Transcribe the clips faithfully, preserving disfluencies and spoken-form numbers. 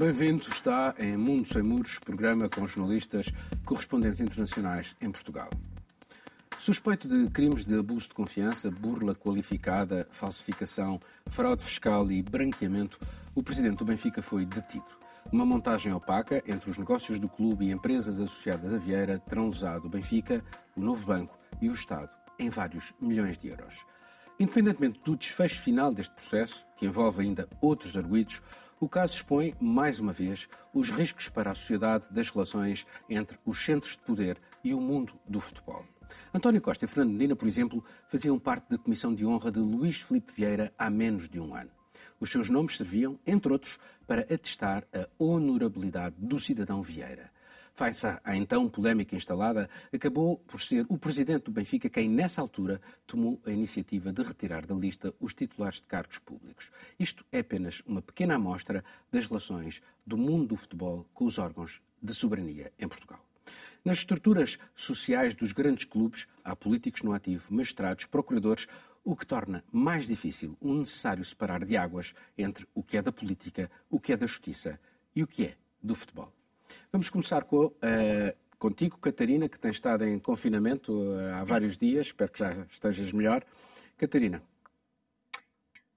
Bem-vindo, está em Mundo Sem Muros, programa com jornalistas correspondentes internacionais em Portugal. Suspeito de crimes de abuso de confiança, burla qualificada, falsificação, fraude fiscal e branqueamento, o presidente do Benfica foi detido. Uma montagem opaca entre os negócios do clube e empresas associadas a Vieira terão usado o Benfica, o Novo Banco e o Estado em vários milhões de euros. Independentemente do desfecho final deste processo, que envolve ainda outros arguidos, o caso expõe, mais uma vez, os riscos para a sociedade das relações entre os centros de poder e o mundo do futebol. António Costa e Fernando Medina, por exemplo, faziam parte da comissão de honra de Luís Filipe Vieira há menos de um ano. Os seus nomes serviam, entre outros, para atestar a honorabilidade do cidadão Vieira. Face à então polémica instalada, acabou por ser o presidente do Benfica quem, nessa altura, tomou a iniciativa de retirar da lista os titulares de cargos públicos. Isto é apenas uma pequena amostra das relações do mundo do futebol com os órgãos de soberania em Portugal. Nas estruturas sociais dos grandes clubes, há políticos no ativo, magistrados, procuradores, o que torna mais difícil o necessário separar de águas entre o que é da política, o que é da justiça e o que é do futebol. Vamos começar com, uh, contigo, Catarina, que tem estado em confinamento uh, há vários dias. Espero que já estejas melhor. Catarina.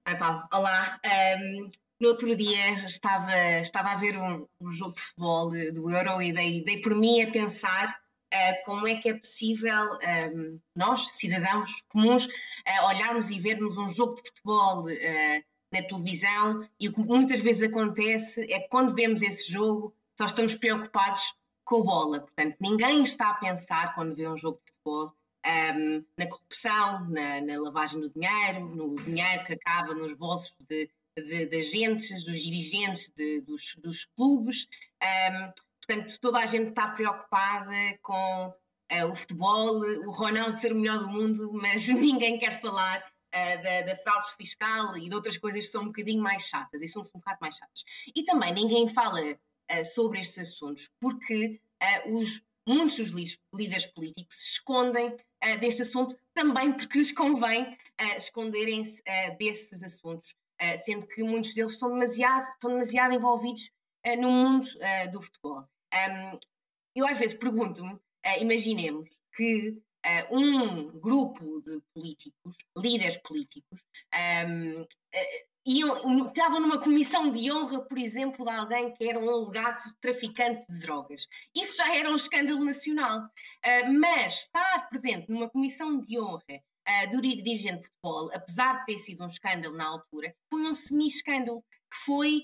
Oi, Paulo. Olá. Um, no outro dia estava, estava a ver um, um jogo de futebol do Euro e dei, dei por mim a pensar uh, como é que é possível um, nós, cidadãos comuns, uh, olharmos e vermos um jogo de futebol uh, na televisão, e o que muitas vezes acontece é que quando vemos esse jogo só estamos preocupados com a bola. Portanto, ninguém está a pensar, quando vê um jogo de futebol, um, na corrupção, na, na lavagem do dinheiro, no dinheiro que acaba nos bolsos de, de, de agentes, dos dirigentes, de, dos, dos clubes. Um, portanto, toda a gente está preocupada com uh, o futebol, o Ronaldo ser o melhor do mundo, mas ninguém quer falar uh, da, da fraude fiscal e de outras coisas que são um bocadinho mais chatas, e são um bocado mais chatas. E também ninguém fala sobre estes assuntos, porque uh, os, muitos dos líderes políticos se escondem uh, deste assunto, também porque lhes convém uh, esconderem-se uh, desses assuntos, uh, sendo que muitos deles são demasiado, estão demasiado envolvidos uh, no mundo uh, do futebol. Um, eu às vezes pergunto-me, uh, imaginemos que uh, um grupo de políticos, líderes políticos, um, uh, e estavam numa comissão de honra, por exemplo, de alguém que era um alegado traficante de drogas. Isso já era um escândalo nacional. Uh, mas estar presente numa comissão de honra uh, do dirigente de futebol, apesar de ter sido um escândalo na altura, foi um semi-escândalo que foi,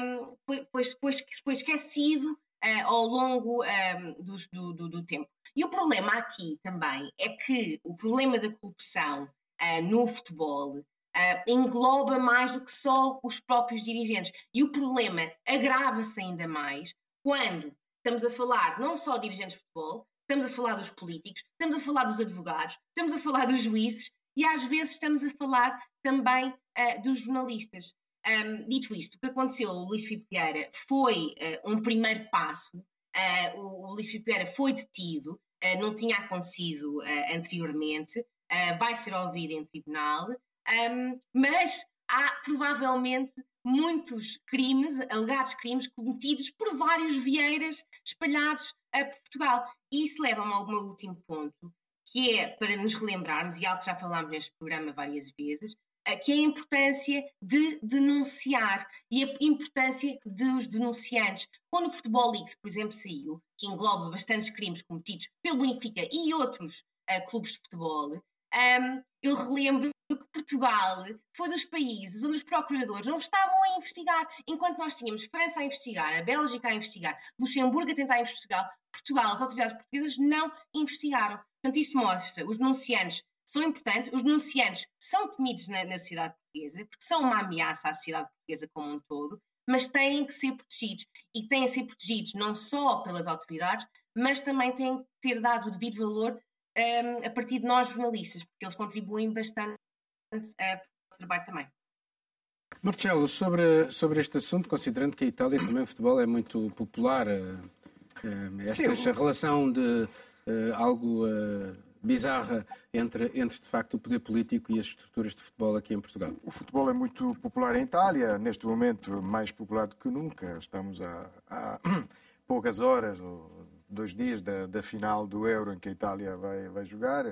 um, foi, foi, foi, foi esquecido uh, ao longo um, do, do, do, do tempo. E o problema aqui também é que o problema da corrupção uh, no futebol Uh, engloba mais do que só os próprios dirigentes. E o problema agrava-se ainda mais quando estamos a falar não só de dirigentes de futebol, estamos a falar dos políticos, estamos a falar dos advogados, estamos a falar dos juízes e às vezes estamos a falar também uh, dos jornalistas. Um, dito isto, o que aconteceu ao Luís Filipe Vieira foi uh, um primeiro passo. Uh, o, o Luís Filipe Vieira foi detido, uh, não tinha acontecido uh, anteriormente, uh, vai ser ouvido em tribunal. Um, mas há provavelmente muitos crimes, alegados crimes, cometidos por vários Vieiras espalhados uh, por Portugal. E isso leva-me ao meu último ponto, que é para nos relembrarmos, e algo que já falámos neste programa várias vezes, uh, que é a importância de denunciar e a importância dos denunciantes. Quando o Futebol League, por exemplo, saiu, que engloba bastantes crimes cometidos pelo Benfica e outros uh, clubes de futebol, um, eu relembro que Portugal foi dos países onde os procuradores não estavam a investigar, enquanto nós tínhamos França a investigar, a Bélgica a investigar, Luxemburgo a tentar investigar, Portugal, as autoridades portuguesas não investigaram. Portanto, isso mostra que os denunciantes são importantes, os denunciantes são temidos na, na sociedade portuguesa, porque são uma ameaça à sociedade portuguesa como um todo, mas têm que ser protegidos, e têm a ser protegidos não só pelas autoridades, mas também têm que ter dado o devido valor um, a partir de nós jornalistas, porque eles contribuem bastante trabalho também. Marcelo, sobre, sobre este assunto, considerando que a Itália também o futebol é muito popular, uh, uh, esta, esta relação de uh, algo uh, bizarra entre, entre, de facto, o poder político e as estruturas de futebol aqui em Portugal. O futebol é muito popular em Itália, neste momento mais popular do que nunca. Estamos a, a poucas horas, dois dias da, da final do Euro em que a Itália vai, vai jogar.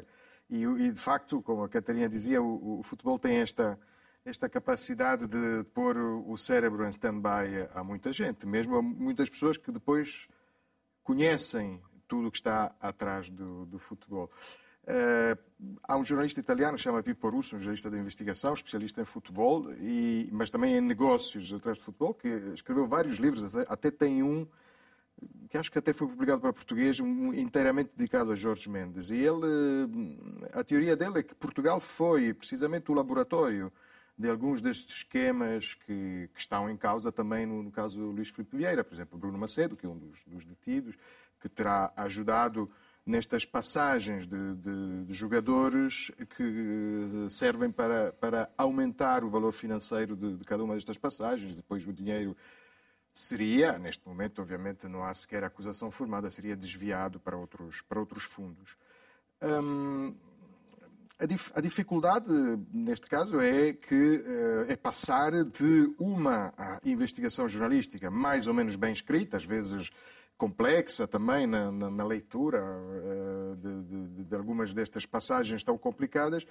E, e, de facto, como a Catarina dizia, o, o futebol tem esta, esta capacidade de pôr o cérebro em stand-by a, a muita gente, mesmo a muitas pessoas que depois conhecem tudo o que está atrás do, do futebol. Uh, há um jornalista italiano que se chama Pippo Russo, um jornalista de investigação, especialista em futebol, e, mas também em negócios atrás do futebol, que escreveu vários livros, até tem um que acho que até foi publicado para português, um, inteiramente dedicado a Jorge Mendes. E ele, a teoria dele é que Portugal foi precisamente o laboratório de alguns destes esquemas que, que estão em causa também no, no caso do Luís Filipe Vieira, por exemplo, Bruno Macedo, que é um dos, dos detidos, que terá ajudado nestas passagens de, de, de jogadores que servem para, para aumentar o valor financeiro de, de cada uma destas passagens. Depois o dinheiro seria, neste momento, obviamente, não há sequer acusação formada, seria desviado para outros, para outros fundos. Hum, a, dif, a dificuldade, neste caso, é, que, é passar de uma investigação jornalística mais ou menos bem escrita, às vezes complexa também na, na, na leitura de, de, de algumas destas passagens tão complicadas,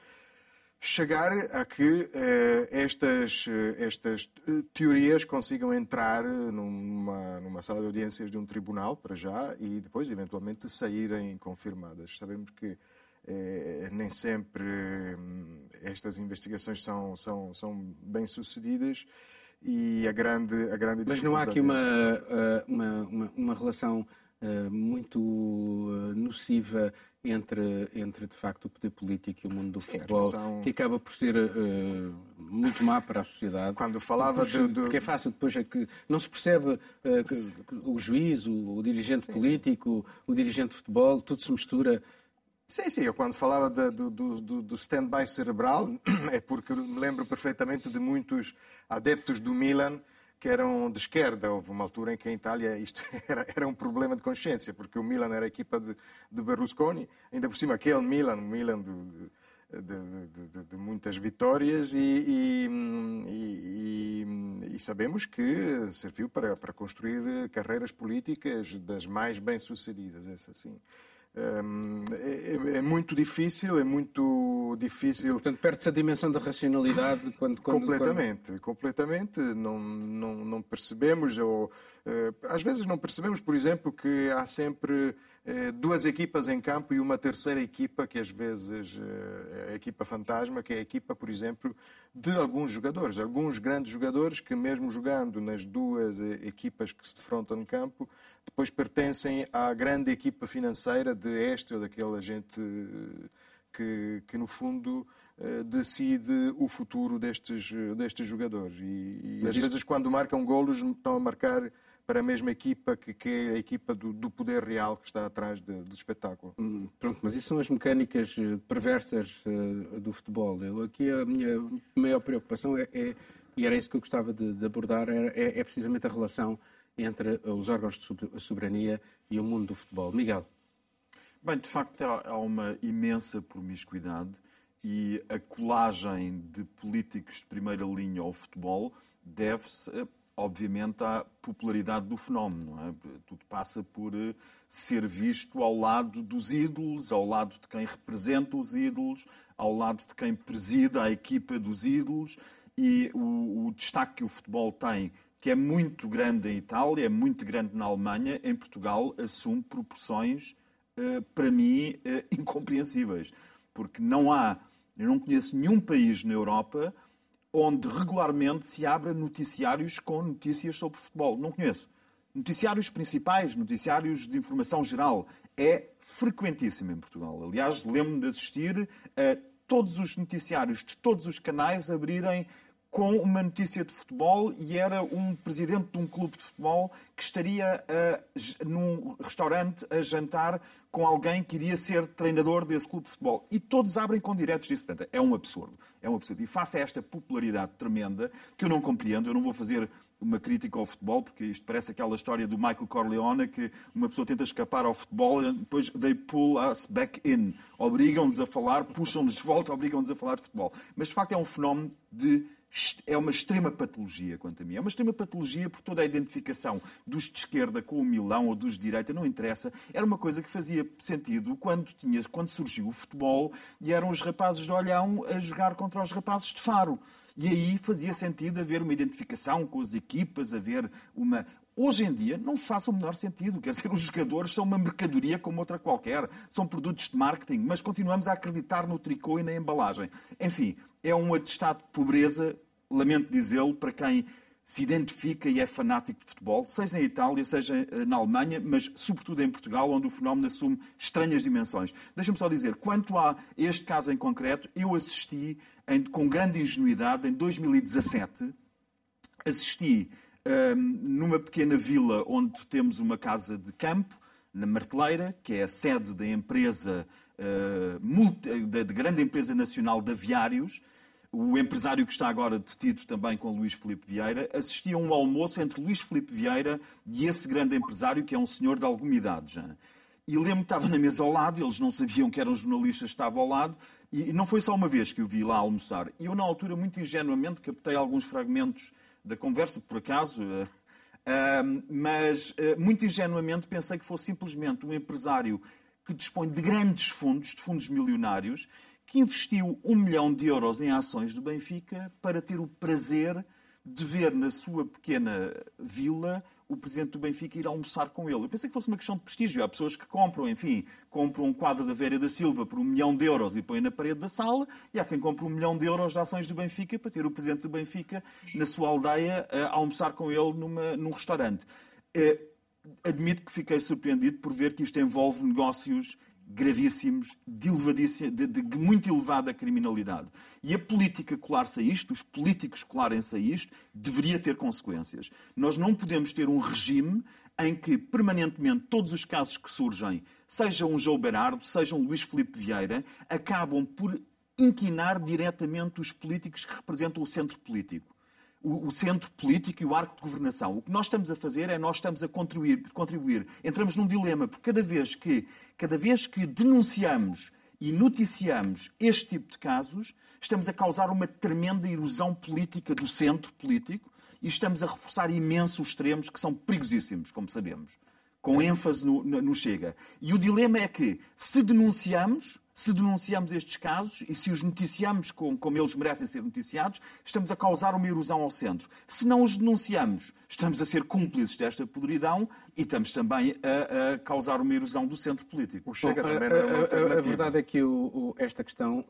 chegar a que eh, estas, estas teorias consigam entrar numa, numa sala de audiências de um tribunal, para já, e depois, eventualmente, saírem confirmadas. Sabemos que eh, nem sempre eh, estas investigações são, são, são bem-sucedidas e a grande, a grande dificuldade... Mas não há aqui uma, uma, uma, uma relação uh, muito nociva Entre, entre, de facto, o poder político e o mundo do Sim, futebol, relação... que acaba por ser uh, muito má para a sociedade. Quando falava porque, de, de... porque é fácil, depois é que não se percebe uh, que, o juiz, o, o dirigente sim, político, sim. o dirigente de futebol, tudo se mistura. Sim, sim, eu quando falava de, do, do, do stand-by cerebral, é porque me lembro perfeitamente de muitos adeptos do Milan que eram de esquerda. Houve uma altura em que em Itália isto era, era um problema de consciência, porque o Milan era a equipa de, de Berlusconi, ainda por cima aquele Milan, Milan de, de, de, de, de muitas vitórias, e, e, e, e sabemos que serviu para, para construir carreiras políticas das mais bem-sucedidas, é assim. É, é, é muito difícil, é muito difícil... Portanto, perde-se a dimensão da racionalidade quando... quando completamente, quando... completamente. Não, não, não percebemos, ou eh, às vezes não percebemos, por exemplo, que há sempre eh, duas equipas em campo e uma terceira equipa, que às vezes eh, é a equipa fantasma, que é a equipa, por exemplo, de alguns jogadores, alguns grandes jogadores que mesmo jogando nas duas equipas que se defrontam no campo, depois pertencem à grande equipa financeira de este ou daquela gente que, que no fundo, decide o futuro destes, destes jogadores. E, e às vezes, quando marcam golos, estão a marcar para a mesma equipa que, que é a equipa do, do poder real que está atrás de, do espetáculo. Hum, pronto, mas isso são as mecânicas perversas uh, do futebol. Eu, aqui a minha maior preocupação é, é, e era isso que eu gostava de, de abordar, é, é, é precisamente a relação entre os órgãos de soberania e o mundo do futebol. Miguel. Bem, de facto, há uma imensa promiscuidade e a colagem de políticos de primeira linha ao futebol deve-se, obviamente, à popularidade do fenómeno. Não é? Tudo passa por ser visto ao lado dos ídolos, ao lado de quem representa os ídolos, ao lado de quem presida a equipa dos ídolos, e o, o destaque que o futebol tem, que é muito grande em Itália, é muito grande na Alemanha, em Portugal assume proporções, para mim, incompreensíveis. Porque não há, eu não conheço nenhum país na Europa onde regularmente se abra noticiários com notícias sobre futebol. Não conheço. Noticiários principais, noticiários de informação geral, é frequentíssimo em Portugal. Aliás, lembro-me de assistir a todos os noticiários de todos os canais abrirem com uma notícia de futebol, e era um presidente de um clube de futebol que estaria uh, num restaurante a jantar com alguém que iria ser treinador desse clube de futebol. E todos abrem com diretos disso. Portanto, é um absurdo. É um absurdo. E face a esta popularidade tremenda, que eu não compreendo, eu não vou fazer uma crítica ao futebol, porque isto parece aquela história do Michael Corleone, que uma pessoa tenta escapar ao futebol e depois they pull us back in. Obrigam-nos a falar, puxam-nos de volta, obrigam-nos a falar de futebol. Mas, de facto, é um fenómeno de... É uma extrema patologia, quanto a mim. É uma extrema patologia por toda a identificação dos de esquerda com o Milão ou dos de direita, não interessa. Era uma coisa que fazia sentido quando, tinha, quando surgiu o futebol e eram os rapazes de Olhão a jogar contra os rapazes de Faro. E aí fazia sentido haver uma identificação com as equipas, haver uma... Hoje em dia não faz o menor sentido. Quer dizer, os jogadores são uma mercadoria como outra qualquer. São produtos de marketing, mas continuamos a acreditar no tricô e na embalagem. Enfim, é um atestado de pobreza, lamento dizê-lo, para quem se identifica e é fanático de futebol, seja em Itália, seja na Alemanha, mas sobretudo em Portugal, onde o fenómeno assume estranhas dimensões. Deixa-me só dizer, quanto a este caso em concreto, eu assisti em, com grande ingenuidade, em dois mil e dezassete, assisti hum, numa pequena vila onde temos uma casa de campo, na Marteleira, que é a sede da empresa, uh, multi, da, da grande empresa nacional de aviários. O empresário que está agora detido também com Luís Filipe Vieira, assistia a um almoço entre Luís Filipe Vieira e esse grande empresário, que é um senhor de alguma idade já. E lembro-me que estava na mesa ao lado, eles não sabiam que eram jornalistas, estava ao lado, e não foi só uma vez que eu vi lá almoçar. E eu, na altura, muito ingenuamente, captei alguns fragmentos da conversa, por acaso, uh, uh, mas uh, muito ingenuamente pensei que fosse simplesmente um empresário que dispõe de grandes fundos, de fundos milionários, que investiu um milhão de euros em ações do Benfica para ter o prazer de ver na sua pequena vila o presidente do Benfica ir almoçar com ele. Eu pensei que fosse uma questão de prestígio. Há pessoas que compram, enfim, compram um quadro da Vera da Silva por um milhão de euros e põem na parede da sala, e há quem compra um milhão de euros de ações do Benfica para ter o presidente do Benfica na sua aldeia a almoçar com ele numa, num restaurante. Admito que fiquei surpreendido por ver que isto envolve negócios gravíssimos, de, de, de muito elevada criminalidade. E a política colar-se a isto, os políticos colarem-se a isto, deveria ter consequências. Nós não podemos ter um regime em que permanentemente todos os casos que surgem, seja um João Berardo, seja um Luís Filipe Vieira, acabam por inquinar diretamente os políticos que representam o centro político. O centro político e o arco de governação. O que nós estamos a fazer é nós estamos a contribuir, contribuir. Entramos num dilema, porque cada vez que, cada vez que denunciamos e noticiamos este tipo de casos, estamos a causar uma tremenda erosão política do centro político e estamos a reforçar imenso os extremos, que são perigosíssimos, como sabemos, com ênfase no, no Chega. E o dilema é que, se denunciamos... Se denunciamos estes casos e se os noticiamos como, como eles merecem ser noticiados, estamos a causar uma erosão ao centro. Se não os denunciamos, estamos a ser cúmplices desta podridão e estamos também a, a causar uma erosão do centro político. O Chega Bom, também a, é uma alternativa. A verdade é que o, o, esta questão,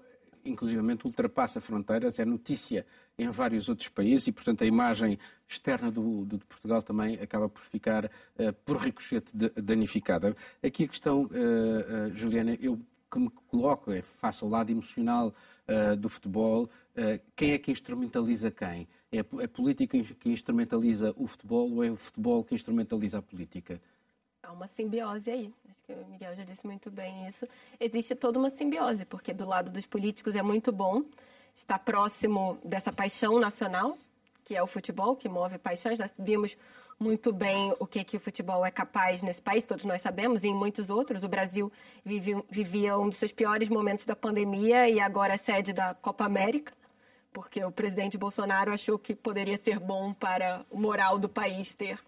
inclusivamente, ultrapassa fronteiras, é notícia em vários outros países e, portanto, a imagem externa do, do, de Portugal também acaba por ficar, uh, por ricochete, de, danificada. Aqui a questão, uh, uh, Juliana, eu... que me coloco é face ao lado emocional uh, do futebol. Uh, quem é que instrumentaliza quem? É a, é a política que instrumentaliza o futebol ou é o futebol que instrumentaliza a política? Há uma simbiose aí. Acho que o Miguel já disse muito bem isso. Existe toda uma simbiose, porque do lado dos políticos é muito bom estar próximo dessa paixão nacional, que é o futebol, que move paixões. Nós vimos muito bem o que, que o futebol é capaz nesse país, todos nós sabemos, e em muitos outros. O Brasil vive, vivia um dos seus piores momentos da pandemia e agora é sede da Copa América, porque o presidente Bolsonaro achou que poderia ser bom para o moral do país ter,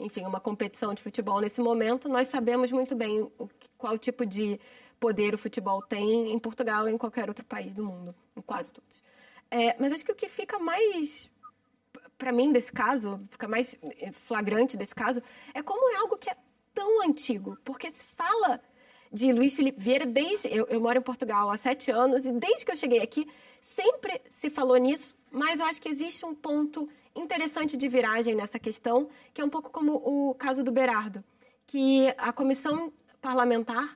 enfim, uma competição de futebol nesse momento. Nós sabemos muito bem o, qual tipo de poder o futebol tem em Portugal e em qualquer outro país do mundo, em quase todos. É, mas acho que o que fica mais... para mim, desse caso, fica mais flagrante desse caso, é como é algo que é tão antigo, porque se fala de Luís Filipe Vieira desde... Eu, eu moro em Portugal há sete anos e desde que eu cheguei aqui sempre se falou nisso, mas eu acho que existe um ponto interessante de viragem nessa questão, que é um pouco como o caso do Berardo, que a comissão parlamentar,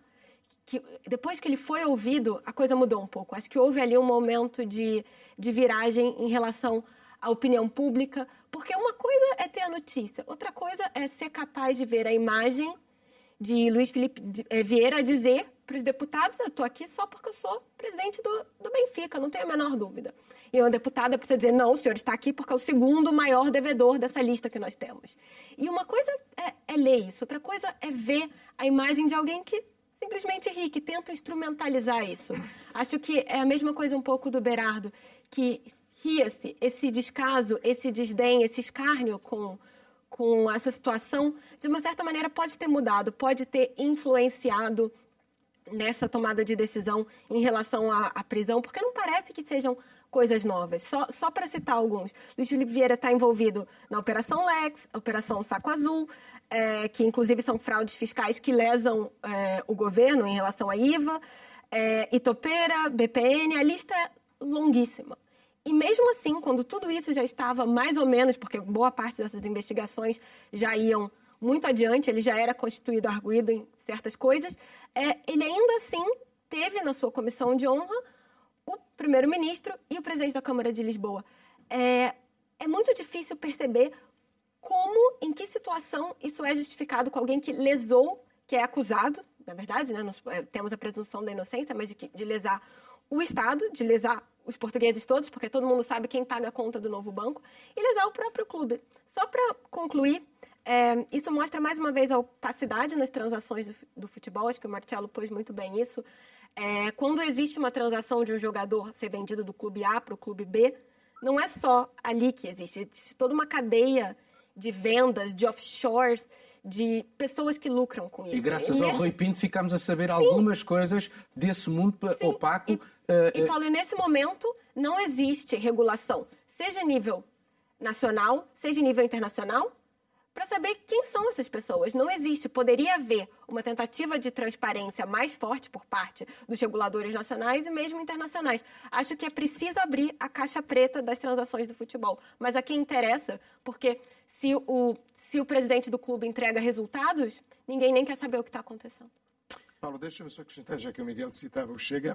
que depois que ele foi ouvido, a coisa mudou um pouco. Acho que houve ali um momento de, de viragem em relação... a opinião pública, porque uma coisa é ter a notícia, outra coisa é ser capaz de ver a imagem de Luís Filipe Vieira dizer para os deputados, eu estou aqui só porque eu sou presidente do, do Benfica, não tenho a menor dúvida. E uma deputada precisa dizer, não, o senhor está aqui porque é o segundo maior devedor dessa lista que nós temos. E uma coisa é, é ler isso, outra coisa é ver a imagem de alguém que simplesmente ri, que tenta instrumentalizar isso. Acho que é a mesma coisa um pouco do Berardo, que ria-se, esse descaso, esse desdém, esse escárnio com... com essa situação, de uma certa maneira, pode ter mudado, pode ter influenciado nessa tomada de decisão em relação à, à prisão, porque não parece que sejam coisas novas. Só, só para citar alguns, Luís Filipe Vieira está envolvido na Operação Lex, Operação Saco Azul, é, que inclusive são fraudes fiscais que lesam é, o governo em relação a I V A, é, Itopera, B P N, a lista é longuíssima. E mesmo assim, quando tudo isso já estava mais ou menos, porque boa parte dessas investigações já iam muito adiante, ele já era constituído arguido em certas coisas, é, ele ainda assim teve na sua comissão de honra o primeiro-ministro e o presidente da Câmara de Lisboa. É, é muito difícil perceber como, em que situação isso é justificado com alguém que lesou, que é acusado, na verdade, né, nós temos a presunção da inocência, mas de, de lesar o Estado, de lesar os portugueses todos, porque todo mundo sabe quem paga a conta do novo banco, e lesar o próprio clube. Só para concluir, é, isso mostra mais uma vez a opacidade nas transações do, do futebol, acho que o Marcelo pôs muito bem isso. É, quando existe uma transação de um jogador ser vendido do clube A para o clube B, não é só ali que existe, existe toda uma cadeia de vendas, de offshores, de pessoas que lucram com isso. E graças e ao nesse... Rui Pinto ficámos a saber Sim. algumas coisas desse mundo Sim. opaco. E... E, Paulo, nesse momento não existe regulação, seja nível nacional, seja nível internacional, para saber quem são essas pessoas. Não existe. Poderia haver uma tentativa de transparência mais forte por parte dos reguladores nacionais e mesmo internacionais. Acho que é preciso abrir a caixa preta das transações do futebol. Mas a quem interessa, porque se o, se o presidente do clube entrega resultados, ninguém nem quer saber o que está acontecendo. Paulo, deixa-me só acrescentar, já que o Miguel citava o Chega,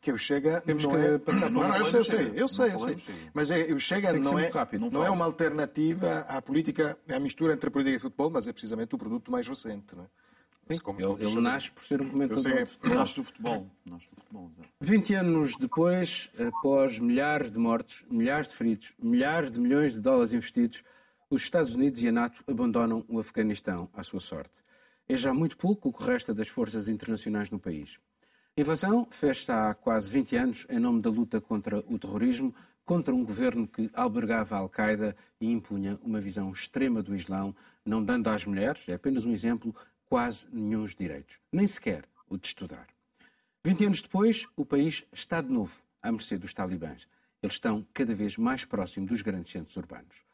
que o Chega Temos não que é... Passar não, não, eu sei, eu sei, eu sei, eu sei. Mas é, o Chega não, é, rápido, não é uma alternativa à política, à mistura entre política e futebol, mas é precisamente o produto mais recente, não é? Sim, Como ele, ele nasce por ser um comentador. Eu sei, é, nasce do futebol. Nasce do futebol. vinte anos depois, após milhares de mortos, milhares de feridos, milhares de milhões de dólares investidos, os Estados Unidos e a NATO abandonam o Afeganistão à sua sorte. É já muito pouco o que resta das forças internacionais no país. A invasão fez-se há quase vinte anos em nome da luta contra o terrorismo, contra um governo que albergava a Al-Qaeda e impunha uma visão extrema do Islão, não dando às mulheres, é apenas um exemplo, quase nenhum dos direitos, nem sequer o de estudar. vinte anos depois, o país está de novo à mercê dos talibãs. Eles estão cada vez mais próximos dos grandes centros urbanos.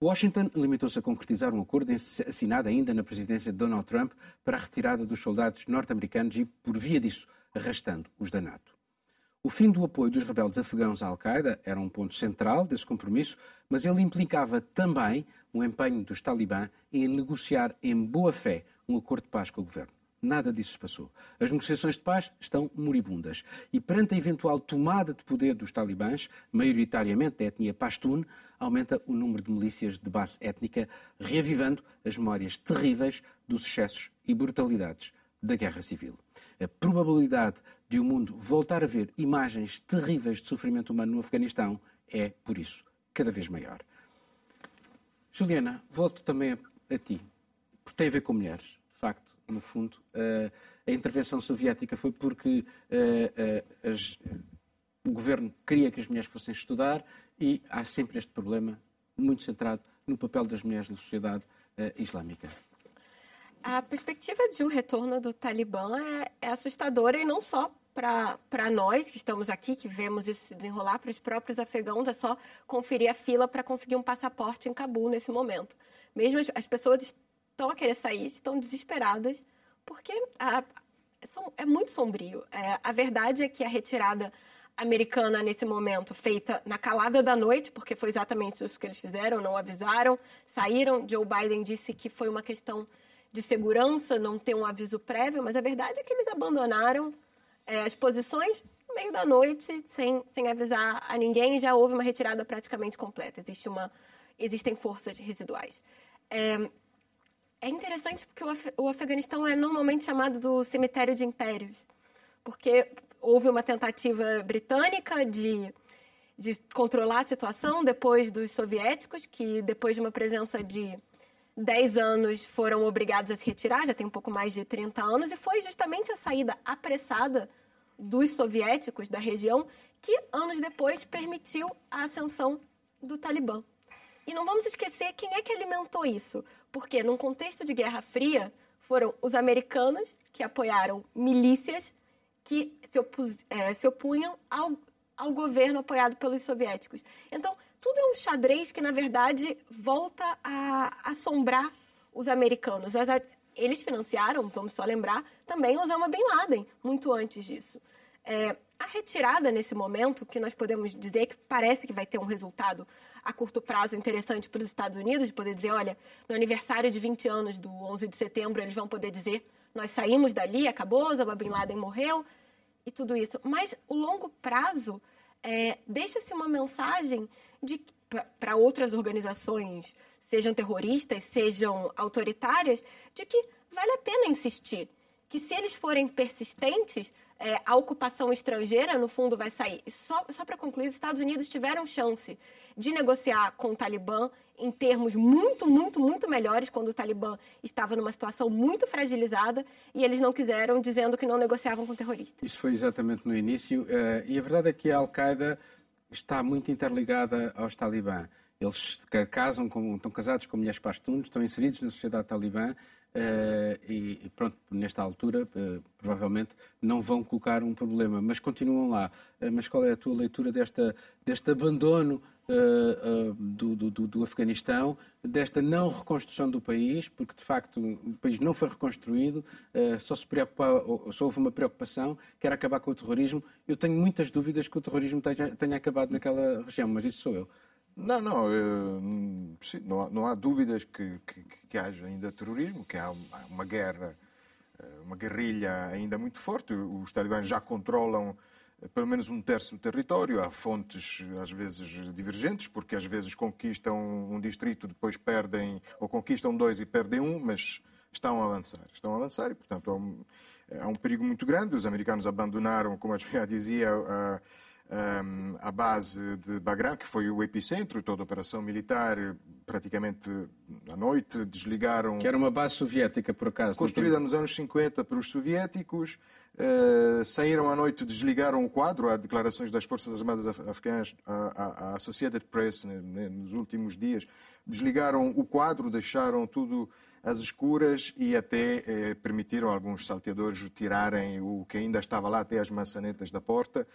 Washington limitou-se a concretizar um acordo assinado ainda na presidência de Donald Trump para a retirada dos soldados norte-americanos e, por via disso, arrastando os da NATO. O fim do apoio dos rebeldes afegãos à Al-Qaeda era um ponto central desse compromisso, mas ele implicava também o empenho dos talibãs em negociar em boa fé um acordo de paz com o governo. Nada disso se passou. As negociações de paz estão moribundas. E perante a eventual tomada de poder dos talibãs, maioritariamente da etnia pashtun, aumenta o número de milícias de base étnica, reavivando as memórias terríveis dos excessos e brutalidades da Guerra Civil. A probabilidade de o mundo voltar a ver imagens terríveis de sofrimento humano no Afeganistão é, por isso, cada vez maior. Juliana, volto também a ti, porque tem a ver com mulheres, de facto. No fundo, a intervenção soviética foi porque o governo queria que as mulheres fossem estudar e há sempre este problema muito centrado no papel das mulheres na sociedade islâmica. A perspectiva de um retorno do Talibã é assustadora e não só para nós que estamos aqui, que vemos isso se desenrolar, para os próprios afegãos, é só conferir a fila para conseguir um passaporte em Cabul nesse momento. Mesmo as pessoas estão a querer sair, estão desesperadas, porque a, são, é muito sombrio. É, a verdade é que a retirada americana, nesse momento, feita na calada da noite, porque foi exatamente isso que eles fizeram, não avisaram, saíram. Joe Biden disse que foi uma questão de segurança, não ter um aviso prévio, mas a verdade é que eles abandonaram é, as posições no meio da noite, sem, sem avisar a ninguém, e já houve uma retirada praticamente completa. Existe uma, existem forças residuais. É, É interessante porque o, Af- o Afeganistão é normalmente chamado do cemitério de impérios. porque houve uma tentativa britânica de, de controlar a situação depois dos soviéticos, que depois de uma presença de dez anos foram obrigados a se retirar, já tem um pouco mais de trinta anos, e foi justamente a saída apressada dos soviéticos da região que, anos depois, permitiu a ascensão do Talibã. E não vamos esquecer quem é que alimentou isso, porque, num contexto de Guerra Fria, foram os americanos que apoiaram milícias que se, opus, é, se opunham ao, ao governo apoiado pelos soviéticos. Então, tudo é um xadrez que, na verdade, volta a assombrar os americanos. Eles financiaram, vamos só lembrar, também Osama Bin Laden, muito antes disso. É, a retirada, nesse momento, que nós podemos dizer que parece que vai ter um resultado a curto prazo interessante para os Estados Unidos, de poder dizer, olha, no aniversário de vinte anos do onze de setembro, eles vão poder dizer, nós saímos dali, acabou, Osama Bin Laden morreu, e tudo isso. Mas o longo prazo... É, deixa-se uma mensagem para outras organizações, sejam terroristas, sejam autoritárias, de que vale a pena insistir, que se eles forem persistentes, é, a ocupação estrangeira, no fundo, vai sair. E só, só para concluir, os Estados Unidos tiveram chance de negociar com o Talibã em termos muito, muito, muito melhores, quando o Talibã estava numa situação muito fragilizada, e eles não quiseram, dizendo que não negociavam com terroristas. Isso foi exatamente no início, e a verdade é que a Al-Qaeda está muito interligada aos Talibã. Eles casam com, estão casados com mulheres pastuns, estão inseridos na sociedade talibã, Uh, e pronto, nesta altura uh, provavelmente não vão colocar um problema, mas continuam lá. Uh, mas qual é a tua leitura desta, deste abandono uh, uh, do, do, do Afeganistão, desta não reconstrução do país, porque de facto o país não foi reconstruído, uh, só, se preocupa, só houve uma preocupação, que era acabar com o terrorismo. Eu tenho muitas dúvidas que o terrorismo tenha, tenha acabado naquela região, mas isso sou eu. Não, não, não, não há dúvidas que, que, que haja ainda terrorismo, que há uma guerra, uma guerrilha ainda muito forte. Os talibãs já controlam pelo menos um terço do território. Há fontes, às vezes, divergentes, porque às vezes conquistam um distrito, depois perdem, ou conquistam dois e perdem um, mas estão a avançar. Estão a avançar e, portanto, há um, há um perigo muito grande. Os americanos abandonaram, como a Juliana dizia, a... Um, a base de Bagram, que foi o epicentro, toda a operação militar, praticamente à noite, desligaram... Que era uma base soviética, por acaso. Construída nos anos cinquenta pelos soviéticos, uh, saíram à noite, desligaram o quadro. Há declarações das Forças Armadas Afegãs, a, a Associated Press, né, nos últimos dias, desligaram o quadro, deixaram tudo às escuras e até eh, permitiram a alguns salteadores tirarem o que ainda estava lá, até as maçanetas da porta.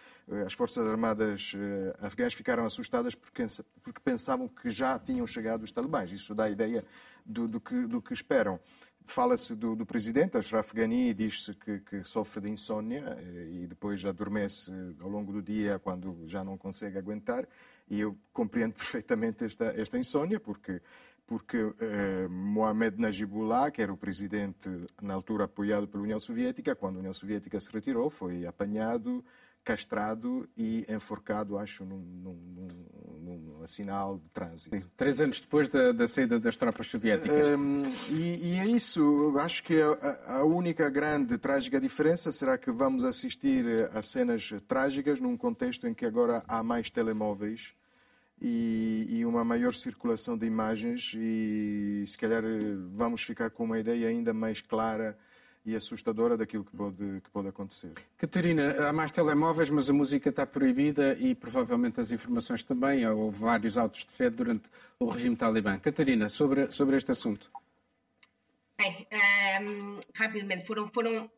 As Forças Armadas eh, afegãs ficaram assustadas porque, porque pensavam que já tinham chegado os talibãs. Isso dá a ideia do, do, que, do que esperam. Fala-se do, do presidente, Ashraf Ghani, diz-se que, que sofre de insônia e depois adormece ao longo do dia quando já não consegue aguentar. E eu compreendo perfeitamente esta, esta insônia, porque... porque eh, Mohamed Najibullah, que era o presidente, na altura apoiado pela União Soviética, quando a União Soviética se retirou, foi apanhado, castrado e enforcado, acho, num, num, num, num sinal de trânsito. Sim. Três anos depois da, da saída das tropas soviéticas. Um, e, e é isso. Acho que a, a única grande trágica diferença será que vamos assistir a cenas trágicas num contexto em que agora há mais telemóveis, E, e uma maior circulação de imagens e, se calhar, vamos ficar com uma ideia ainda mais clara e assustadora daquilo que pode, que pode acontecer. Catarina, há mais telemóveis, mas a música está proibida e, provavelmente, as informações também. Houve vários autos de fé durante o regime talibã. Catarina, sobre, sobre este assunto. Bem, um, rapidamente, foram... foram...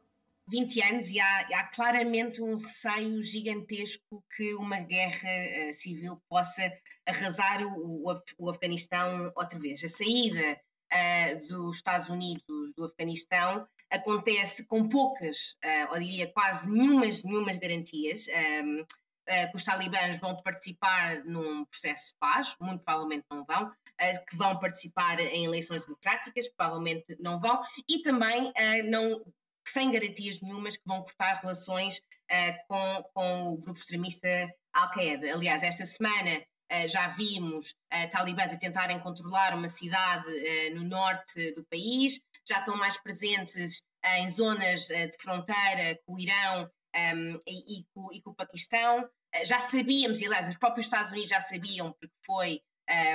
vinte anos e há, há claramente um receio gigantesco que uma guerra uh, civil possa arrasar o, o, o Afeganistão outra vez. A saída uh, dos Estados Unidos do Afeganistão acontece com poucas, uh, ou diria quase nenhumas, nenhumas garantias, um, uh, que os talibãs vão participar num processo de paz, muito provavelmente não vão, uh, que vão participar em eleições democráticas, provavelmente não vão, e também uh, não... sem garantias nenhumas, que vão cortar relações uh, com, com o grupo extremista Al-Qaeda. Aliás, esta semana uh, já vimos uh, talibãs a tentarem controlar uma cidade uh, no norte do país, já estão mais presentes uh, em zonas uh, de fronteira com o Irão, um, e, e, com, e com o Paquistão. Já sabíamos, e aliás, os próprios Estados Unidos já sabiam, porque foi,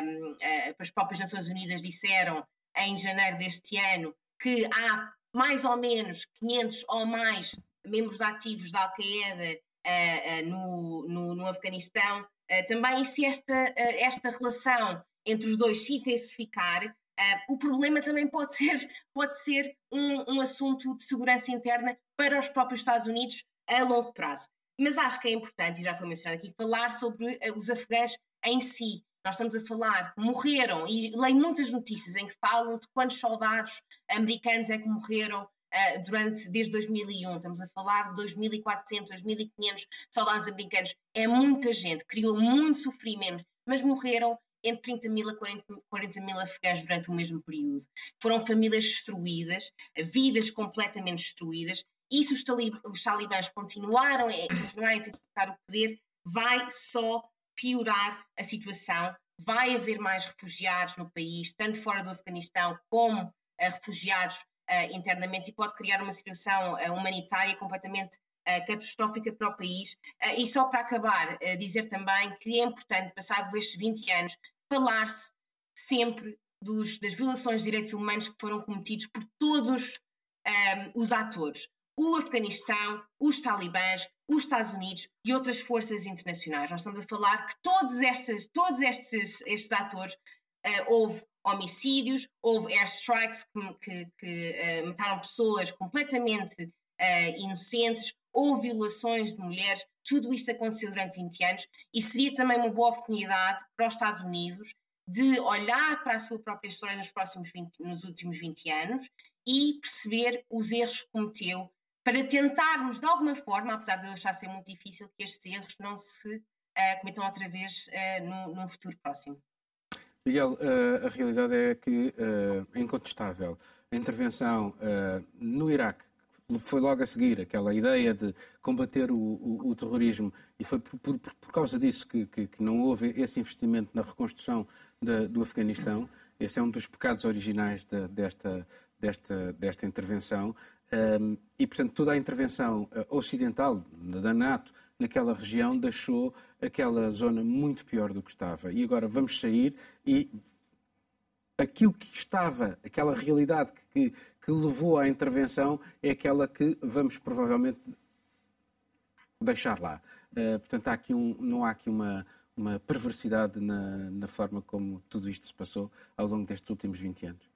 um, uh, as próprias Nações Unidas disseram em janeiro deste ano que há mais ou menos quinhentos ou mais membros ativos da Al-Qaeda uh, uh, no, no, no Afeganistão. Uh, também, se esta, uh, esta relação entre os dois se intensificar, uh, o problema também pode ser, pode ser um, um assunto de segurança interna para os próprios Estados Unidos a longo prazo. Mas acho que é importante, e já foi mencionado aqui, falar sobre os afegãs em si. Nós estamos a falar, morreram, e leio muitas notícias em que falam de quantos soldados americanos é que morreram uh, durante, desde dois mil e um. Estamos a falar de dois mil e quatrocentos, dois mil e quinhentos soldados americanos. É muita gente, criou muito sofrimento, mas morreram entre trinta mil a quarenta mil afegãs durante o mesmo período. Foram famílias destruídas, vidas completamente destruídas. E se os, talib os talibãs continuaram a, continuar a intensificar o poder, vai só piorar a situação, vai haver mais refugiados no país, tanto fora do Afeganistão como uh, refugiados uh, internamente, e pode criar uma situação uh, humanitária completamente uh, catastrófica para o país. Uh, e só para acabar, uh, dizer também que é importante, passado estes vinte anos, falar-se sempre dos, das violações de direitos humanos que foram cometidos por todos um, os atores. O Afeganistão, os talibãs, os Estados Unidos e outras forças internacionais. Nós estamos a falar que todos estes, todos estes, estes atores, uh, houve homicídios, houve airstrikes que, que, que uh, mataram pessoas completamente uh, inocentes, houve violações de mulheres. Tudo isto aconteceu durante vinte anos, e seria também uma boa oportunidade para os Estados Unidos de olhar para a sua própria história nos, próximos vinte, nos últimos vinte anos e perceber os erros que cometeu, para tentarmos, de alguma forma, apesar de eu achar ser muito difícil, que estes erros não se uh, cometam outra vez uh, num, num futuro próximo. Miguel, uh, a realidade é que uh, é incontestável. A intervenção uh, no Iraque foi logo a seguir, aquela ideia de combater o, o, o terrorismo, e foi por, por, por causa disso que, que, que não houve esse investimento na reconstrução da, do Afeganistão. Esse é um dos pecados originais de, desta, desta, desta intervenção. Um, e, portanto, toda a intervenção uh, ocidental da NATO naquela região deixou aquela zona muito pior do que estava. E agora vamos sair e aquilo que estava, aquela realidade que, que levou à intervenção é aquela que vamos provavelmente deixar lá. Uh, portanto, há aqui um, não há aqui uma, uma perversidade na, na forma como tudo isto se passou ao longo destes últimos vinte anos.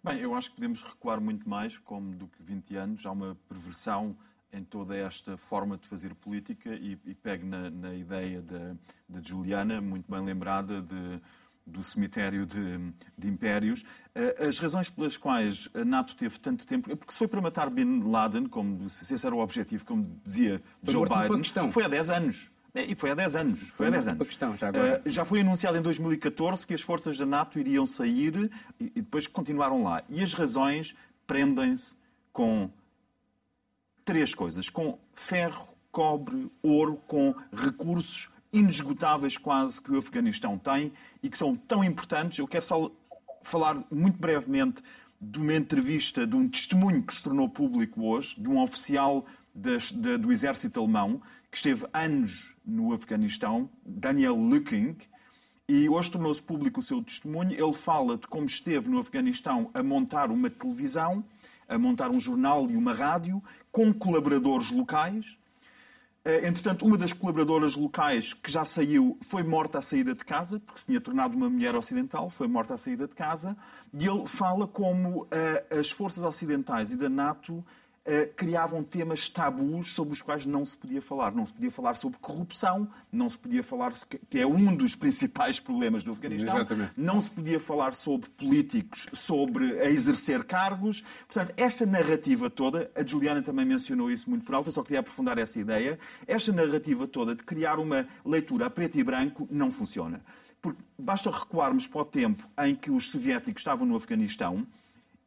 Bem, eu acho que podemos recuar muito mais como do que vinte anos. Há uma perversão em toda esta forma de fazer política e, e pego na, na ideia de, de Juliana, muito bem lembrada, de, do cemitério de, de impérios. As razões pelas quais a NATO teve tanto tempo... Porque se foi para matar Bin Laden, como, se esse era o objetivo, como dizia foi Joe Biden, foi há dez anos. E foi há dez anos. Foi há dez anos. Paquistão, já, agora. Uh, já foi anunciado em dois mil e catorze que as forças da NATO iriam sair e, e depois continuaram lá. E as razões prendem-se com três coisas. Com ferro, cobre, ouro, com recursos inesgotáveis quase que o Afeganistão tem e que são tão importantes. Eu quero só falar muito brevemente de uma entrevista, de um testemunho que se tornou público hoje, de um oficial das, de, do exército alemão, que esteve anos no Afeganistão, Daniel Lucking, e hoje tornou-se público o seu testemunho. Ele fala de como esteve no Afeganistão a montar uma televisão, a montar um jornal e uma rádio, com colaboradores locais. Entretanto, uma das colaboradoras locais que já saiu foi morta à saída de casa, porque se tinha tornado uma mulher ocidental, foi morta à saída de casa. E ele fala como uh, as forças ocidentais e da NATO criavam temas tabus sobre os quais não se podia falar. Não se podia falar sobre corrupção, não se podia falar, que é um dos principais problemas do Afeganistão. Exatamente. Não se podia falar sobre políticos, sobre a exercer cargos. Portanto, esta narrativa toda, a Juliana também mencionou isso muito por alto, eu só queria aprofundar essa ideia, esta narrativa toda de criar uma leitura a preto e branco não funciona. Porque basta recuarmos para o tempo em que os soviéticos estavam no Afeganistão,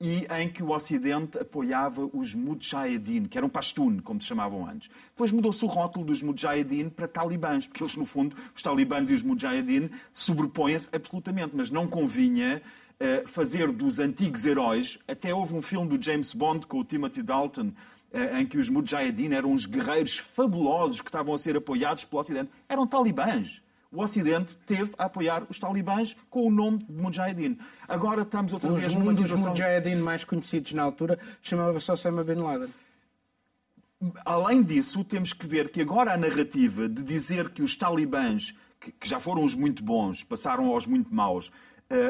e em que o Ocidente apoiava os mujahedin, que eram pashtun, como se chamavam antes. Depois mudou-se o rótulo dos mujahedin para talibãs, porque eles, no fundo, os talibãs e os mujahedin sobrepõem-se absolutamente, mas não convinha uh, fazer dos antigos heróis. Até houve um filme do James Bond com o Timothy Dalton, em que os mujahedin eram uns guerreiros fabulosos que estavam a ser apoiados pelo Ocidente, eram talibãs. O Ocidente teve a apoiar os talibãs com o nome de mujahedin. Agora estamos outra vez numa situação... Os mujahedin mais conhecidos na altura chamava-se Osama Bin Laden. Além disso, temos que ver que agora a narrativa de dizer que os talibãs, que já foram os muito bons, passaram aos muito maus,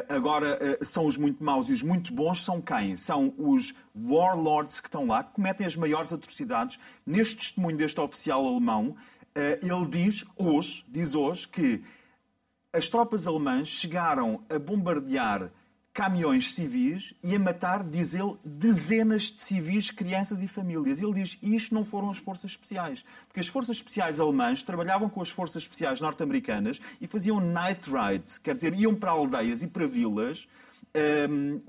agora são os muito maus, e os muito bons são quem? São os warlords que estão lá, que cometem as maiores atrocidades. Neste testemunho deste oficial alemão, ele diz hoje, diz hoje que as tropas alemãs chegaram a bombardear caminhões civis e a matar, diz ele, dezenas de civis, crianças e famílias. Ele diz, e isto não foram as forças especiais, porque as forças especiais alemãs trabalhavam com as forças especiais norte-americanas e faziam night raids, quer dizer, iam para aldeias e para vilas, um,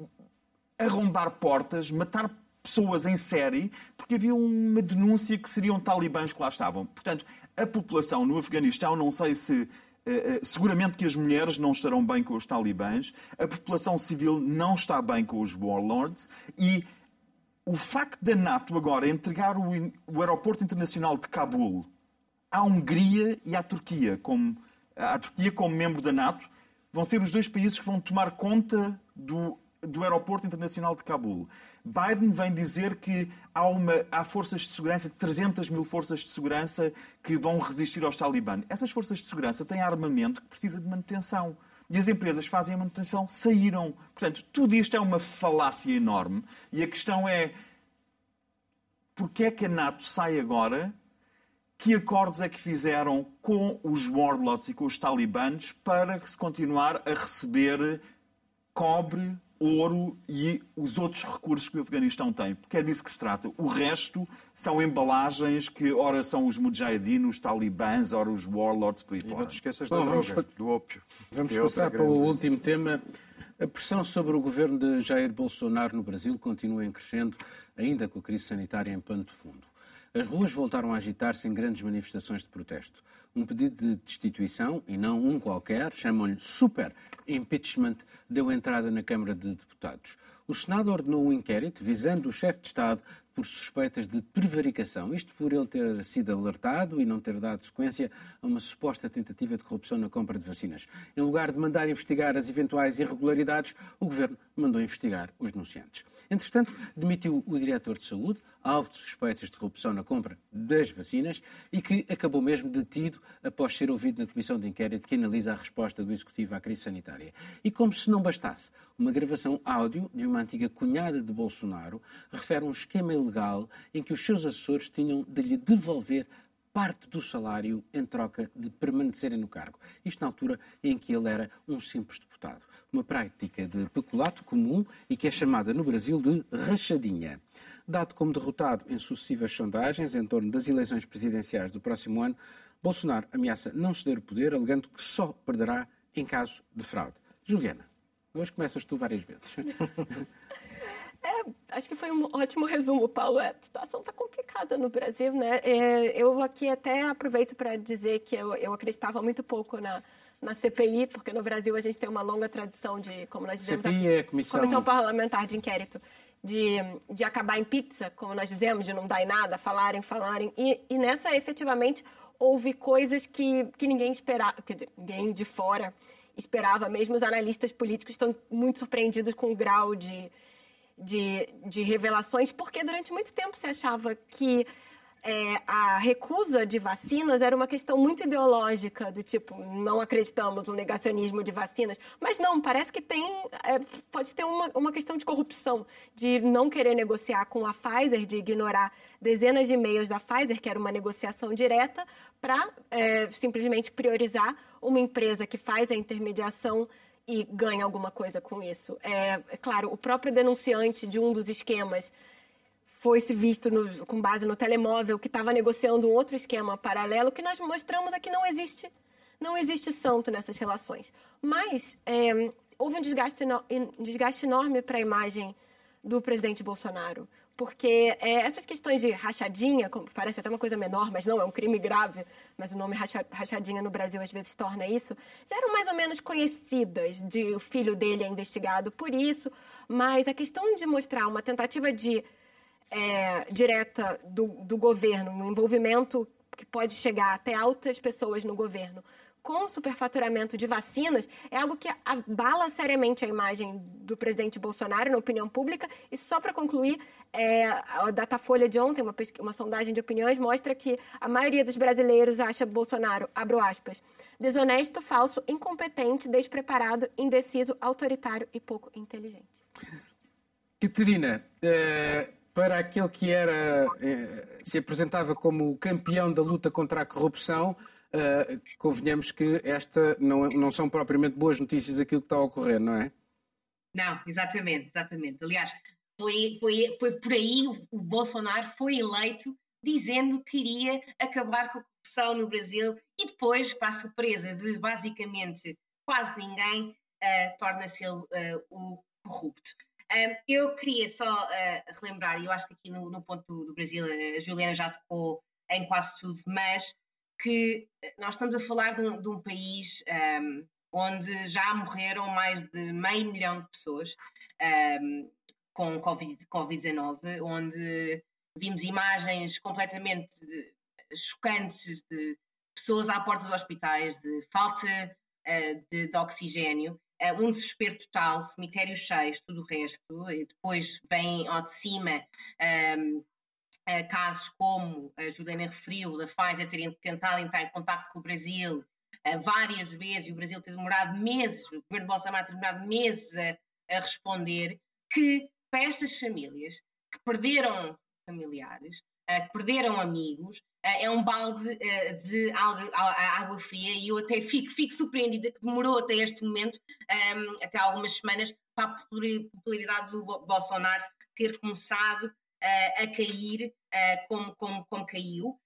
arrombar portas, matar pessoas em série, porque havia uma denúncia que seriam talibãs que lá estavam. Portanto, a população no Afeganistão, não sei se... Uh, seguramente que as mulheres não estarão bem com os talibãs, a população civil não está bem com os warlords, e o facto da NATO agora entregar o, o aeroporto internacional de Cabul à Hungria e à Turquia, como, à Turquia como membro da NATO, vão ser os dois países que vão tomar conta do, do aeroporto internacional de Cabul. Biden vem dizer que há, uma, há forças de segurança, trezentas mil forças de segurança que vão resistir aos talibãs. Essas forças de segurança têm armamento que precisa de manutenção. E as empresas fazem a manutenção, saíram. Portanto, tudo isto é uma falácia enorme. E a questão é, porquê é que a NATO sai agora? Que acordos é que fizeram com os warlords e com os talibãs para que se continuar a receber cobre, ouro e os outros recursos que o Afeganistão tem? Porque é disso que se trata. O resto são embalagens que, ora, são os mujahedin, os talibãs, ora, os warlords, por aí fora. E não te esqueças da droga, do ópio. Vamos passar pelo último tema. A pressão sobre o governo de Jair Bolsonaro no Brasil continua em crescendo, ainda com a crise sanitária em pano de fundo. As ruas voltaram a agitar-se em grandes manifestações de protesto. Um pedido de destituição, e não um qualquer, chamam-lhe super impeachment, deu entrada na Câmara de Deputados. O Senado ordenou um inquérito visando o chefe de Estado por suspeitas de prevaricação, isto por ele ter sido alertado e não ter dado sequência a uma suposta tentativa de corrupção na compra de vacinas. Em lugar de mandar investigar as eventuais irregularidades, o Governo mandou investigar os denunciantes. Entretanto, demitiu o diretor de saúde, alvo de suspeitas de corrupção na compra das vacinas, e que acabou mesmo detido após ser ouvido na Comissão de Inquérito que analisa a resposta do Executivo à crise sanitária. E como se não bastasse, uma gravação áudio de uma antiga cunhada de Bolsonaro refere um esquema ilegal em que os seus assessores tinham de lhe devolver parte do salário em troca de permanecerem no cargo. Isto na altura em que ele era um simples deputado. Uma prática de peculato comum e que é chamada no Brasil de rachadinha. Dado como derrotado em sucessivas sondagens em torno das eleições presidenciais do próximo ano, Bolsonaro ameaça não ceder o poder, alegando que só perderá em caso de fraude. Juliana, hoje começas tu várias vezes. É, acho que foi um ótimo resumo, Paulo. A situação está complicada no Brasil, né? É, eu aqui até aproveito para dizer que eu, eu acreditava muito pouco na, na C P I, porque no Brasil a gente tem uma longa tradição de, como nós dizemos, C P I é a Comissão... Comissão Parlamentar de Inquérito, de, de acabar em pizza, como nós dizemos, de não dar em nada, falarem, falarem. E, e nessa, efetivamente, houve coisas que, que ninguém esperava, quer dizer, ninguém de fora esperava. Mesmo os analistas políticos estão muito surpreendidos com o grau de... De, de revelações, porque durante muito tempo se achava que é, a recusa de vacinas era uma questão muito ideológica, do tipo, não acreditamos no negacionismo de vacinas, mas não, parece que tem, é, pode ter uma, uma questão de corrupção, de não querer negociar com a Pfizer, de ignorar dezenas de e-mails da Pfizer, que era uma negociação direta, para é, simplesmente priorizar uma empresa que faz a intermediação e ganha alguma coisa com isso. É, é claro, o próprio denunciante de um dos esquemas foi-se visto no, com base no telemóvel, que estava negociando um outro esquema paralelo, que nós mostramos é que não existe, não existe santo nessas relações. Mas é, houve um desgaste, um desgaste enorme para a imagem do presidente Bolsonaro, porque é, essas questões de rachadinha, como parece até uma coisa menor, mas não, é um crime grave, mas o nome racha, rachadinha no Brasil às vezes torna isso, já eram mais ou menos conhecidas, de, o filho dele é investigado por isso, mas a questão de mostrar uma tentativa de é, direta do, do governo, um envolvimento que pode chegar até altas pessoas no governo, com superfaturamento de vacinas, é algo que abala seriamente a imagem do presidente Bolsonaro na opinião pública. E só para concluir, é, a Datafolha de ontem, uma, uma sondagem de opiniões, mostra que a maioria dos brasileiros acha Bolsonaro, abro aspas, desonesto, falso, incompetente, despreparado, indeciso, autoritário e pouco inteligente. Catarina, é, para aquele que era, é, se apresentava como o campeão da luta contra a corrupção, Uh, convenhamos que esta não, não são propriamente boas notícias aquilo que está a ocorrer, não é? Não, exatamente, exatamente. Aliás, foi, foi, foi por aí o Bolsonaro foi eleito dizendo que queria acabar com a corrupção no Brasil e depois, para a surpresa de basicamente quase ninguém, uh, torna-se ele uh, o corrupto. Um, eu queria só uh, relembrar, e eu acho que aqui no, no ponto do, do Brasil a Juliana já tocou em quase tudo, mas que nós estamos a falar de um, de um país um, onde já morreram mais de meio milhão de pessoas um, com covid dezenove, onde vimos imagens completamente chocantes de pessoas à porta dos hospitais, de falta uh, de, de oxigénio, uh, um desespero total, cemitérios cheios, tudo o resto, e depois vem ao de cima... Um, Uh, casos como a Juliana referiu, da Pfizer terem tentado entrar em contacto com o Brasil uh, várias vezes e o Brasil ter demorado meses, o governo Bolsonaro ter demorado meses a, a responder, que para estas famílias que perderam familiares, uh, que perderam amigos, uh, é um balde uh, de água, água fria, e eu até fico, fico surpreendida que demorou até este momento, um, até algumas semanas, para a popularidade do Bolsonaro ter começado a cair como, como, como caiu.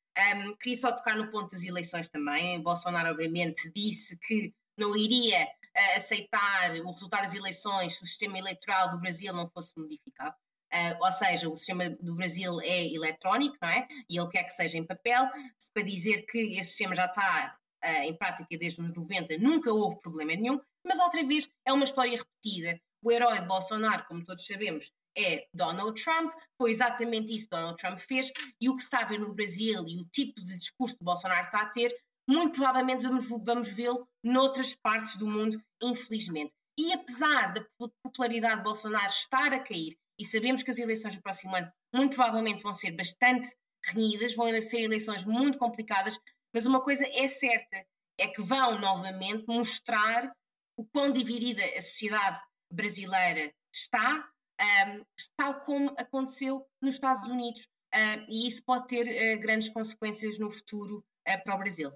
Um, queria só tocar no ponto das eleições também. Bolsonaro, obviamente, disse que não iria uh, aceitar o resultado das eleições se o sistema eleitoral do Brasil não fosse modificado. Uh, ou seja, o sistema do Brasil é eletrónico, não é? E ele quer que seja em papel, para dizer que esse sistema já está uh, em prática desde os noventa, nunca houve problema nenhum, mas outra vez é uma história repetida. O herói de Bolsonaro, como todos sabemos, é Donald Trump. Foi exatamente isso que Donald Trump fez, e o que se está a ver no Brasil e o tipo de discurso que Bolsonaro está a ter, muito provavelmente vamos, vamos vê-lo noutras partes do mundo, infelizmente. E apesar da popularidade de Bolsonaro estar a cair, e sabemos que as eleições do próximo ano muito provavelmente vão ser bastante renhidas, vão ser eleições muito complicadas, mas uma coisa é certa, é que vão novamente mostrar o quão dividida a sociedade brasileira está, Um, tal como aconteceu nos Estados Unidos, um, e isso pode ter uh, grandes consequências no futuro uh, para o Brasil.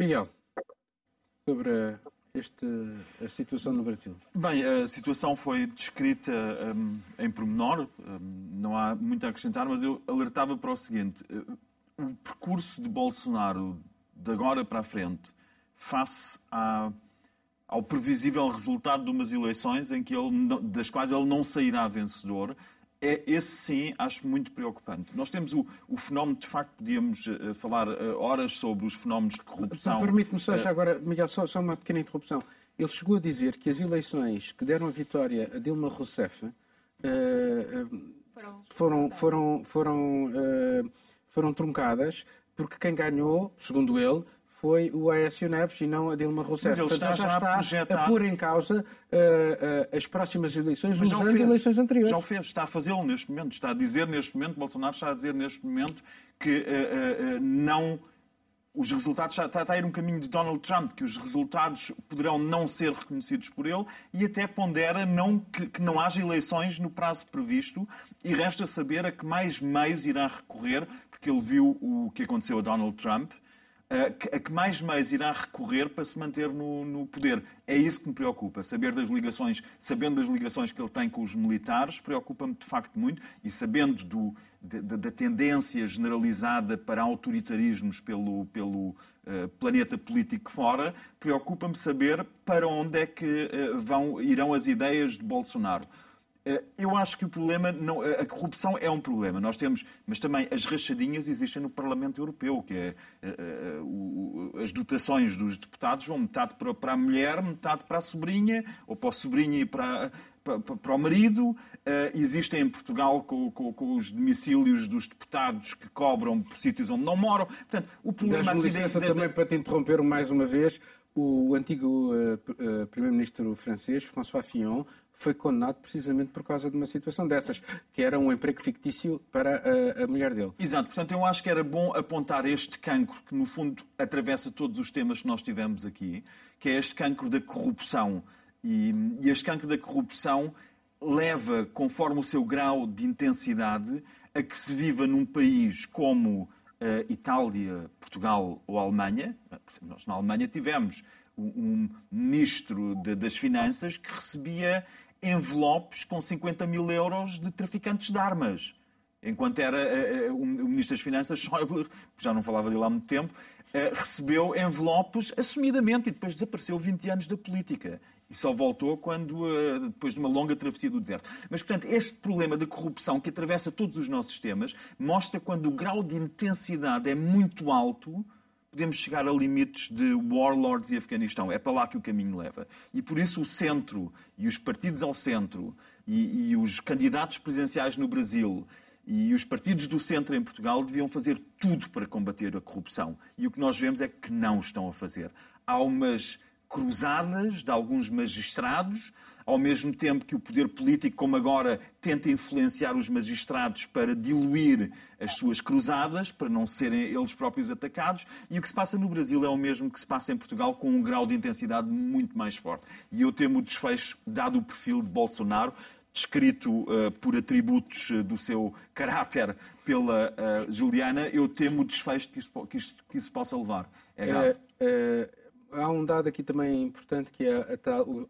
Miguel, sobre este, a situação no Brasil. Bem, a situação foi descrita um, em pormenor, um, não há muito a acrescentar, mas eu alertava para o seguinte: uh, o percurso de Bolsonaro de agora para a frente, face à ao previsível resultado de umas eleições em que ele, das quais ele não sairá vencedor, é, esse sim acho muito preocupante. Nós temos o, o fenómeno, de facto, podíamos uh, falar uh, horas sobre os fenómenos de corrupção. Permite-me só, uh, já agora, Miguel, só, só uma pequena interrupção. Ele chegou a dizer que as eleições que deram a vitória a Dilma Rousseff uh, uh, foram, foram, foram, uh, foram truncadas porque quem ganhou, segundo ele, foi o Aécio Neves e não a Dilma Rousseff. Mas ele está, portanto, já está a, projetar... a pôr em causa uh, uh, as próximas eleições, mas usando eleições anteriores. Já o fez, está a fazê-lo neste momento, está a dizer neste momento, Bolsonaro está a dizer neste momento que uh, uh, não... Os resultados, está a ir um caminho de Donald Trump, que os resultados poderão não ser reconhecidos por ele, e até pondera não, que, que não haja eleições no prazo previsto, e resta saber a que mais meios irá recorrer, porque ele viu o que aconteceu a Donald Trump, a que mais meios irá recorrer para se manter no, no poder. É isso que me preocupa, saber das ligações, sabendo das ligações que ele tem com os militares, preocupa-me de facto muito, e sabendo do, de, de, da tendência generalizada para autoritarismos pelo, pelo uh, planeta político fora, preocupa-me saber para onde é que uh, vão, irão as ideias de Bolsonaro. Eu acho que o problema, não, a corrupção é um problema. Nós temos, mas também as rachadinhas existem no Parlamento Europeu, que é uh, uh, as dotações dos deputados vão metade para a mulher, metade para a sobrinha, ou para a sobrinha e para, para o marido. Existem em Portugal com, com, com os domicílios dos deputados que cobram por sítios onde não moram. Portanto, o problema aqui licença de... também para te interromper mais uma vez. O antigo uh, uh, primeiro-ministro francês, François Fillon, foi condenado precisamente por causa de uma situação dessas, que era um emprego fictício para a, a mulher dele. Exato. Portanto, eu acho que era bom apontar este cancro que, no fundo, atravessa todos os temas que nós tivemos aqui, que é este cancro da corrupção. E, e este cancro da corrupção leva, conforme o seu grau de intensidade, a que se viva num país como... Uh, Itália, Portugal ou Alemanha. Nós na Alemanha tivemos um, um ministro de, das Finanças que recebia envelopes com cinquenta mil euros de traficantes de armas, enquanto era uh, um, o ministro das Finanças, Schäuble, que já não falava dele há muito tempo, uh, recebeu envelopes assumidamente e depois desapareceu vinte anos da política. E só voltou quando, depois de uma longa travessia do deserto. Mas, portanto, este problema da corrupção que atravessa todos os nossos temas mostra quando o grau de intensidade é muito alto, podemos chegar a limites de warlords e Afeganistão. É para lá que o caminho leva. E, por isso, o centro e os partidos ao centro e, e os candidatos presidenciais no Brasil... E os partidos do centro em Portugal deviam fazer tudo para combater a corrupção. E o que nós vemos é que não estão a fazer. Há umas cruzadas de alguns magistrados, ao mesmo tempo que o poder político, como agora, tenta influenciar os magistrados para diluir as suas cruzadas, para não serem eles próprios atacados. E o que se passa no Brasil é o mesmo que se passa em Portugal, com um grau de intensidade muito mais forte. E eu temo o desfecho, dado o perfil de Bolsonaro, descrito uh, por atributos uh, do seu caráter pela uh, Juliana, eu temo o desfecho que isso, que isto, que isso possa levar. É grave. É, é, há um dado aqui também importante, que é,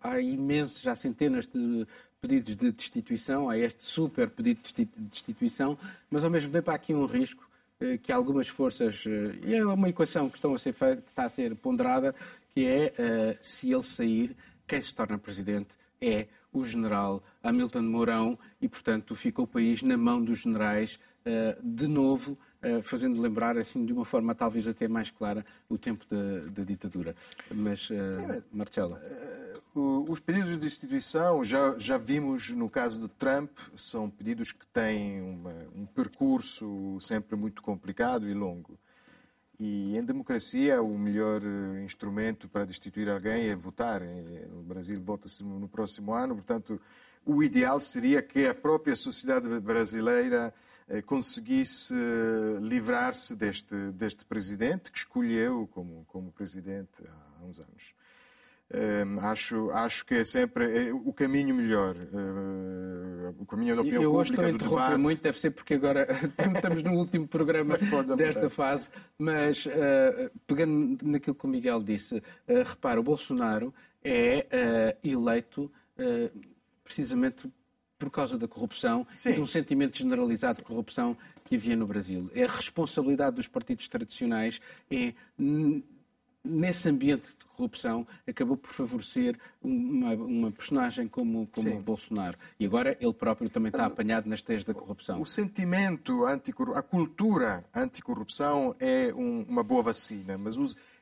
há, há imensos, já centenas de pedidos de destituição, há este super pedido de destituição, mas ao mesmo tempo há aqui um risco eh, que algumas forças, e eh, é uma equação que, estão a ser feita, que está a ser ponderada, que é, eh, se ele sair, quem se torna presidente é o general Hamilton Mourão e, portanto, fica o país na mão dos generais, uh, de novo, uh, fazendo lembrar, assim, de uma forma talvez até mais clara, o tempo da, da ditadura. Mas, uh, Marcelo? Uh, os pedidos de destituição, já, já vimos no caso do Trump, são pedidos que têm uma, um percurso sempre muito complicado e longo. E em democracia o melhor instrumento para destituir alguém é votar. No Brasil vota-se no próximo ano, portanto o ideal seria que a própria sociedade brasileira conseguisse livrar-se deste, deste presidente que escolheu como, como presidente há uns anos. Um, acho, acho que é sempre é o caminho melhor, uh, o caminho da opinião pública, do debate. Eu hoje estou a interromper muito, deve ser porque agora estamos no último programa desta fase, mas uh, pegando naquilo que o Miguel disse, uh, repara, o Bolsonaro é uh, eleito uh, precisamente por causa da corrupção, Sim. de um sentimento generalizado Sim. de corrupção que havia no Brasil. É a responsabilidade dos partidos tradicionais é, n- nesse ambiente corrupção, acabou por favorecer uma, uma personagem como, como o Bolsonaro. E agora ele próprio também Mas está o, apanhado nas teias da corrupção. O sentimento, anticorrupção, a cultura anticorrupção é um, uma boa vacina, mas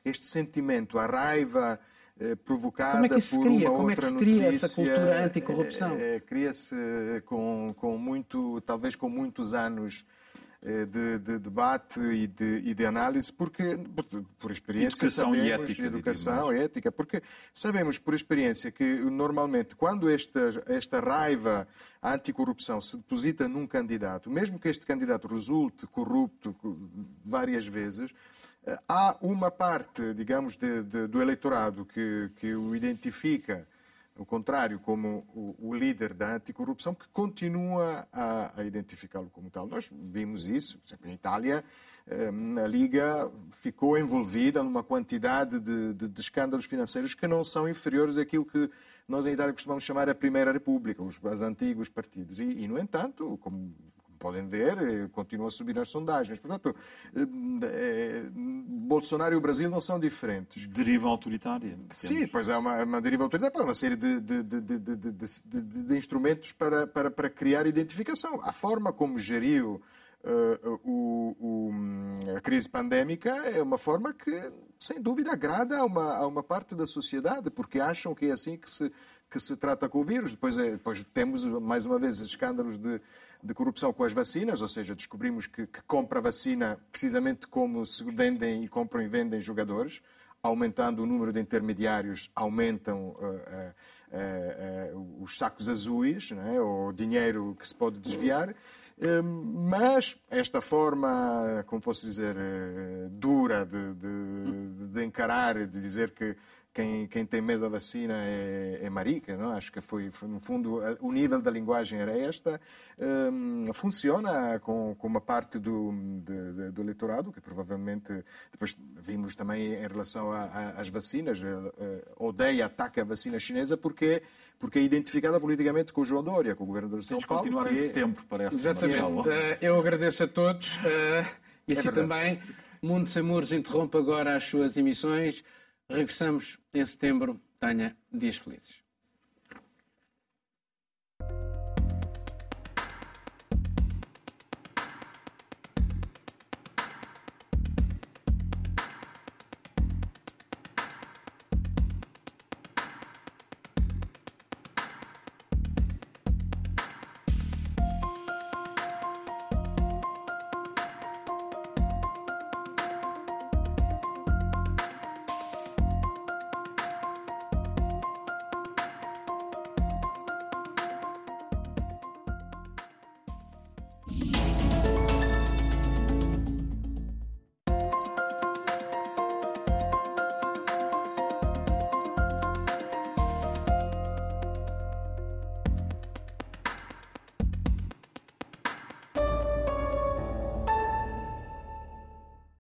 este sentimento, a raiva eh, provocada é por uma Como outra notícia... Como é que se cria essa cultura anticorrupção? Eh, eh, cria-se com, com muito, talvez com muitos anos... De, de debate e de, e de análise, porque, por experiência, educação sabemos, e ética, educação e ética, porque sabemos por experiência que, normalmente, quando esta, esta raiva anticorrupção se deposita num candidato, mesmo que este candidato resulte corrupto várias vezes, há uma parte, digamos, de, de, do eleitorado que, que o identifica, ao contrário, como o líder da anticorrupção, que continua a identificá-lo como tal. Nós vimos isso, por exemplo, em Itália, a Liga ficou envolvida numa quantidade de, de, de escândalos financeiros que não são inferiores àquilo que nós em Itália costumamos chamar a Primeira República, os, os antigos partidos. E, e, no entanto, como podem ver, continua a subir nas sondagens. Portanto, eh, eh, Bolsonaro e o Brasil não são diferentes. Deriva autoritária. Sim, pois é uma, uma deriva autoritária, uma série de, de, de, de, de, de, de, de instrumentos para, para, para criar identificação. A forma como geriu uh, o, o, a crise pandémica é uma forma que sem dúvida, agrada a uma, a uma parte da sociedade, porque acham que é assim que se, que se trata com o vírus. Depois, é, depois temos, mais uma vez, escândalos de, de corrupção com as vacinas, ou seja, descobrimos que, que compra vacina precisamente como se vendem e compram e vendem jogadores, aumentando o número de intermediários, aumentam... Uh, uh, Uh, uh, os sacos azuis, não é? Ou dinheiro que se pode desviar, uh, mas esta forma, como posso dizer, uh, dura de, de, de encarar, de dizer que quem, quem tem medo da vacina é, é marica, não? Acho que foi, foi, no fundo, o nível da linguagem era esta, uh, funciona com, com uma parte do, de, do eleitorado, que provavelmente, depois vimos também em relação a, a, às vacinas, uh, odeia, ataca a vacina chinesa, porque Porque, porque é identificada politicamente com o João Dória, com o governo do São Paulo. Continuar esse tempo, parece. Exatamente. Eu agradeço a todos. E assim é também, Mundo Sem Muros interrompe agora as suas emissões. Regressamos em setembro. Tenha dias felizes.